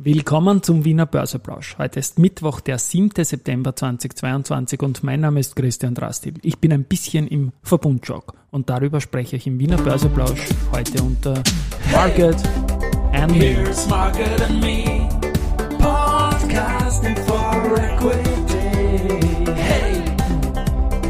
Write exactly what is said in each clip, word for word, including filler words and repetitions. Willkommen zum Wiener Börsenplausch. Heute ist Mittwoch, der siebte September zweitausendzweiundzwanzig und mein Name ist Christian Drastil. Ich bin ein bisschen im Verbundschock und darüber spreche ich im Wiener Börsenplausch heute unter Market and Me. Here's Market and Me, podcasting for equity. Hey,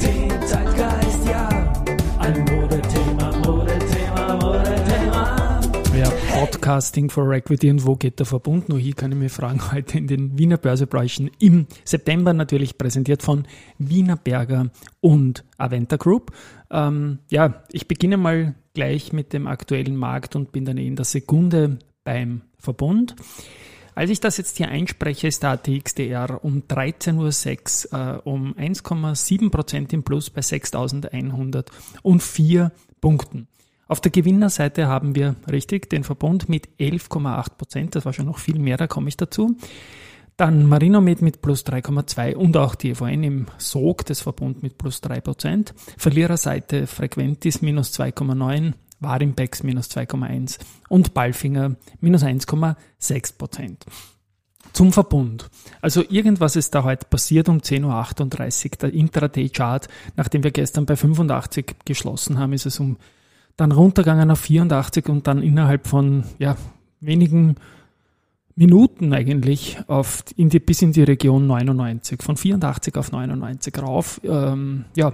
den Zeitgeist, ja, ein Modethema, Modethema, Modethema. Ja, Podcasting for Equity und wo geht der Verbund? Nur hier kann ich mir fragen, heute in den Wiener Börsebräuchen im September, natürlich präsentiert von Wiener Berger und Aventa Group. Ähm, ja, ich beginne mal gleich mit dem aktuellen Markt und bin dann in der Sekunde beim Verbund. Als ich das jetzt hier einspreche, ist der A T X D R um dreizehn Uhr sechs äh, um eins Komma sieben Prozent im Plus bei sechstausendeinhundertvier Punkten. Auf der Gewinnerseite haben wir richtig den Verbund mit elf Komma acht Prozent, das war schon noch viel mehr, da komme ich dazu. Dann Marino Med mit plus drei Komma zwei und auch die E V N im Sog des Verbunds mit plus drei Prozent. Verliererseite Frequentis minus zwei Komma neun, Warimpex minus zwei Komma eins und Ballfinger minus eins Komma sechs Prozent. Zum Verbund. Also irgendwas ist da heute passiert um zehn Uhr achtunddreißig, der Intraday-Chart. Nachdem wir gestern bei fünfundachtzig geschlossen haben, ist es um dann runtergegangen auf vierundachtzig und dann innerhalb von ja, wenigen Minuten eigentlich auf in die, bis in die Region neunundneunzig, von vierundachtzig auf neunundneunzig rauf. Ähm, ja,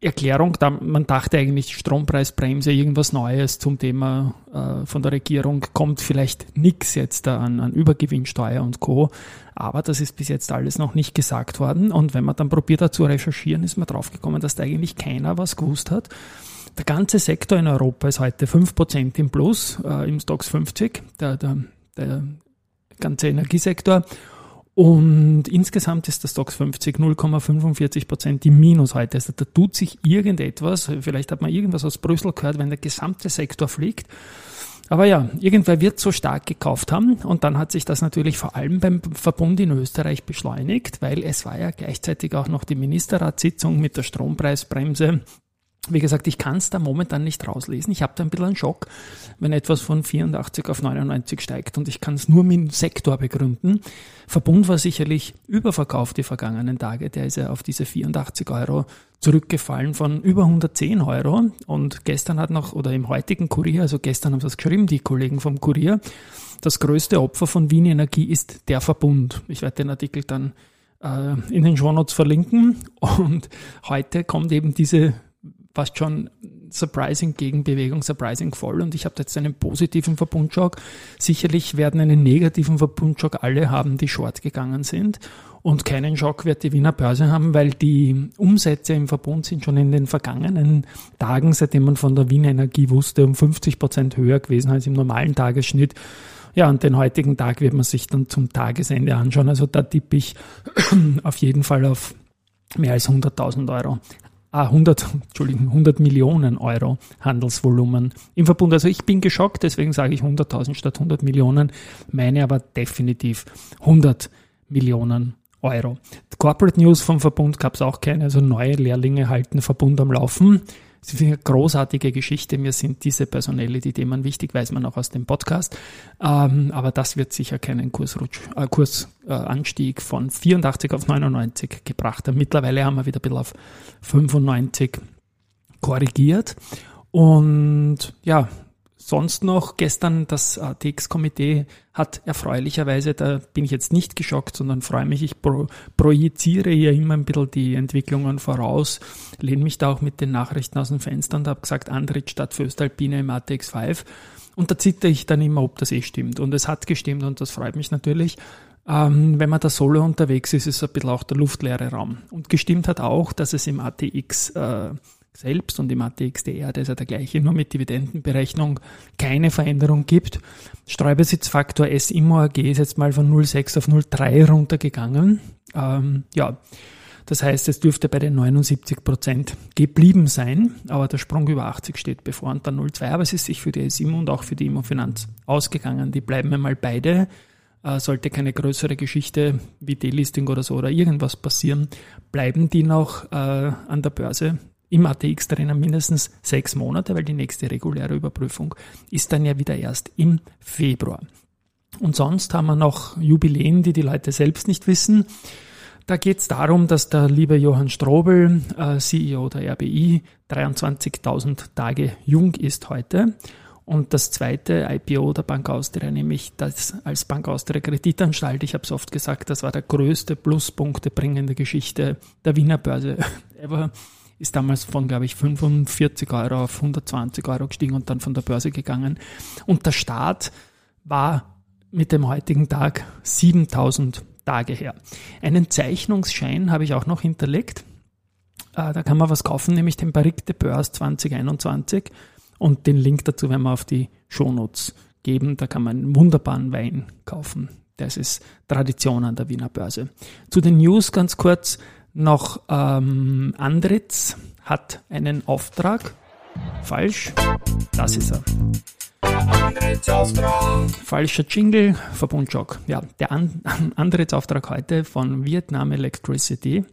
Erklärung, da man dachte eigentlich Strompreisbremse, irgendwas Neues zum Thema äh, von der Regierung, kommt vielleicht nichts jetzt da an, an Übergewinnsteuer und Co., aber das ist bis jetzt alles noch nicht gesagt worden und wenn man dann probiert hat zu recherchieren, ist man draufgekommen, dass da eigentlich keiner was gewusst hat. Der ganze Sektor in Europa ist heute fünf Prozent im Plus, äh, im Stoxx fünfzig, der, der, der ganze Energiesektor. Und insgesamt ist der Stoxx fünfzig null Komma fünfundvierzig Prozent im Minus heute. Also da tut sich irgendetwas, vielleicht hat man irgendwas aus Brüssel gehört, wenn der gesamte Sektor fliegt. Aber ja, irgendwer wird so stark gekauft haben und dann hat sich das natürlich vor allem beim Verbund in Österreich beschleunigt, weil es war ja gleichzeitig auch noch die Ministerratssitzung mit der Strompreisbremse. Wie gesagt, ich kann es da momentan nicht rauslesen. Ich habe da ein bisschen einen Schock, wenn etwas von vierundachtzig auf neunundneunzig steigt und ich kann es nur mit dem Sektor begründen. Verbund war sicherlich überverkauft die vergangenen Tage. Der ist ja auf diese vierundachtzig Euro zurückgefallen von über hundertzehn Euro und gestern hat noch, oder im heutigen Kurier, also gestern haben sie es geschrieben, die Kollegen vom Kurier, das größte Opfer von Wien Energie ist der Verbund. Ich werde den Artikel dann äh, in den Shownotes verlinken und heute kommt eben diese fast schon surprising Gegenbewegung, surprising voll und ich habe jetzt einen positiven Verbundschock. Sicherlich werden einen negativen Verbundschock alle haben, die short gegangen sind und keinen Schock wird die Wiener Börse haben, weil die Umsätze im Verbund sind schon in den vergangenen Tagen, seitdem man von der Wiener Energie wusste, um fünfzig Prozent höher gewesen als im normalen Tagesschnitt. Ja, und den heutigen Tag wird man sich dann zum Tagesende anschauen. Also da tippe ich auf jeden Fall auf mehr als hunderttausend Euro. Ah, hundert, Entschuldigung, hundert Millionen Euro Handelsvolumen im Verbund. Also ich bin geschockt, deswegen sage ich hunderttausend statt hundert Millionen, meine aber definitiv hundert Millionen Euro. Corporate News vom Verbund gab es auch keine, also neue Lehrlinge halten Verbund am Laufen. Das ist eine großartige Geschichte, mir sind diese personelle die Themen wichtig, weiß man auch aus dem Podcast, ähm, aber das wird sicher keinen Kursrutsch, äh, Kurs Anstieg von vierundachtzig auf neunundneunzig gebracht. Mittlerweile haben wir wieder ein bisschen auf fünfundneunzig korrigiert. Und ja, sonst noch gestern das A T X-Komitee hat erfreulicherweise, da bin ich jetzt nicht geschockt, sondern freue mich, ich pro, projiziere hier immer ein bisschen die Entwicklungen voraus, lehne mich da auch mit den Nachrichten aus dem Fenster und habe gesagt, Andritz statt für Öst-Alpine im A T X fünf. Und da zittere ich dann immer, ob das eh stimmt. Und es hat gestimmt und das freut mich natürlich. Ähm, wenn man da solo unterwegs ist, ist ein bisschen auch der luftleere Raum. Und gestimmt hat auch, dass es im A T X äh, selbst und im A T X D R, das ist ja der gleiche, nur mit Dividendenberechnung, keine Veränderung gibt. Streubesitzfaktor S-Immo A G ist jetzt mal von null Komma sechs auf null Komma drei runtergegangen. Ähm, ja, das heißt, es dürfte bei den neunundsiebzig Prozent geblieben sein, aber der Sprung über achtzig steht bevor und dann null Komma zwei, aber es ist sich für die S-Immo und auch für die ImmoFinanz ausgegangen. Die bleiben einmal beide. Sollte keine größere Geschichte wie Delisting oder so oder irgendwas passieren, bleiben die noch äh, an der Börse im A T X-Trainer mindestens sechs Monate, weil die nächste reguläre Überprüfung ist dann ja wieder erst im Februar. Und sonst haben wir noch Jubiläen, die die Leute selbst nicht wissen. Da geht es darum, dass der liebe Johann Strobl, äh, C E O der R B I, dreiundzwanzigtausend Tage jung ist heute. Und das zweite I P O der Bank Austria, nämlich das als Bank Austria Kreditanstalt, ich habe es oft gesagt, das war der größte Pluspunkte bringende Geschichte der Wiener Börse ever, ist damals von, glaube ich, fünfundvierzig Euro auf hundertzwanzig Euro gestiegen und dann von der Börse gegangen. Und der Start war mit dem heutigen Tag siebentausend Tage her. Einen Zeichnungsschein habe ich auch noch hinterlegt. Da kann man was kaufen, nämlich den Barrique de Börse zwanzig einundzwanzig. Und den Link dazu werden wir auf die Shownotes geben. Da kann man einen wunderbaren Wein kaufen. Das ist Tradition an der Wiener Börse. Zu den News ganz kurz noch. Ähm, Andritz hat einen Auftrag. Falsch. Das ist er. Falscher Jingle, Verbundschock. Ja, der Antrittsauftrag heute von Vietnam Electricity,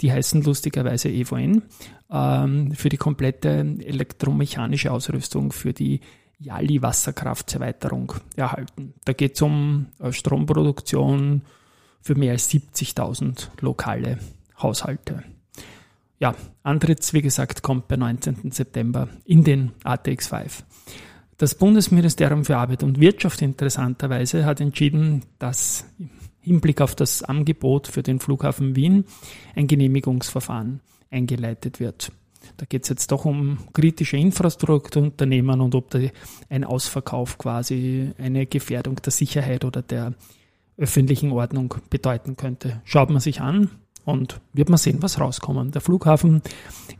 die heißen lustigerweise E V N, ähm, für die komplette elektromechanische Ausrüstung für die Jali-Wasserkrafterweiterung erhalten. Da geht es um Stromproduktion für mehr als siebzigtausend lokale Haushalte. Ja, Andritz, wie gesagt, kommt per neunzehnten September in den A T X fünf. Das Bundesministerium für Arbeit und Wirtschaft interessanterweise hat entschieden, dass im Hinblick auf das Angebot für den Flughafen Wien ein Genehmigungsverfahren eingeleitet wird. Da geht es jetzt doch um kritische Infrastrukturunternehmen und ob ein Ausverkauf quasi eine Gefährdung der Sicherheit oder der öffentlichen Ordnung bedeuten könnte. Schaut man sich an und wird man sehen, was rauskommt. Der Flughafen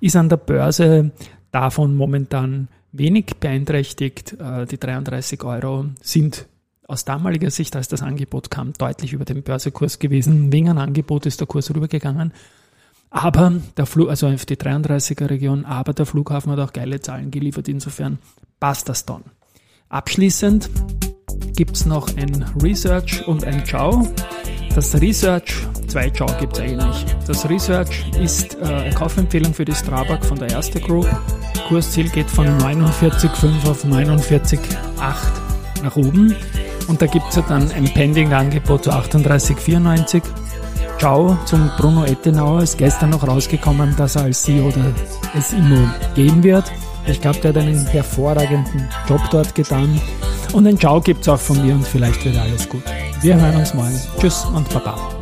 ist an der Börse davon momentan wenig beeinträchtigt. Die dreiunddreißig Euro sind aus damaliger Sicht, als das Angebot kam, deutlich über dem Börsekurs gewesen. Wegen einem Angebot ist der Kurs rübergegangen. Aber der Flug, also die dreiunddreißiger Region, aber der Flughafen hat auch geile Zahlen geliefert. Insofern passt das dann. Abschließend gibt es noch ein Research und ein Ciao. Das Research, zwei Ciao gibt es eigentlich. Das Research ist äh, eine Kaufempfehlung für die Strabag von der Erste Group. Kursziel geht von neunundvierzig Komma fünf auf neunundvierzig Komma acht nach oben. Und da gibt es ja dann ein Pending-Angebot zu achtunddreißig Komma vierundneunzig. Ciao zum Bruno Ettenauer, ist gestern noch rausgekommen, dass er als C E O der S-Immo gehen wird. Ich glaube, der hat einen hervorragenden Job dort getan. Und ein Ciao gibt es auch von mir und vielleicht wird alles gut. Wir hören uns morgen. Tschüss und Baba.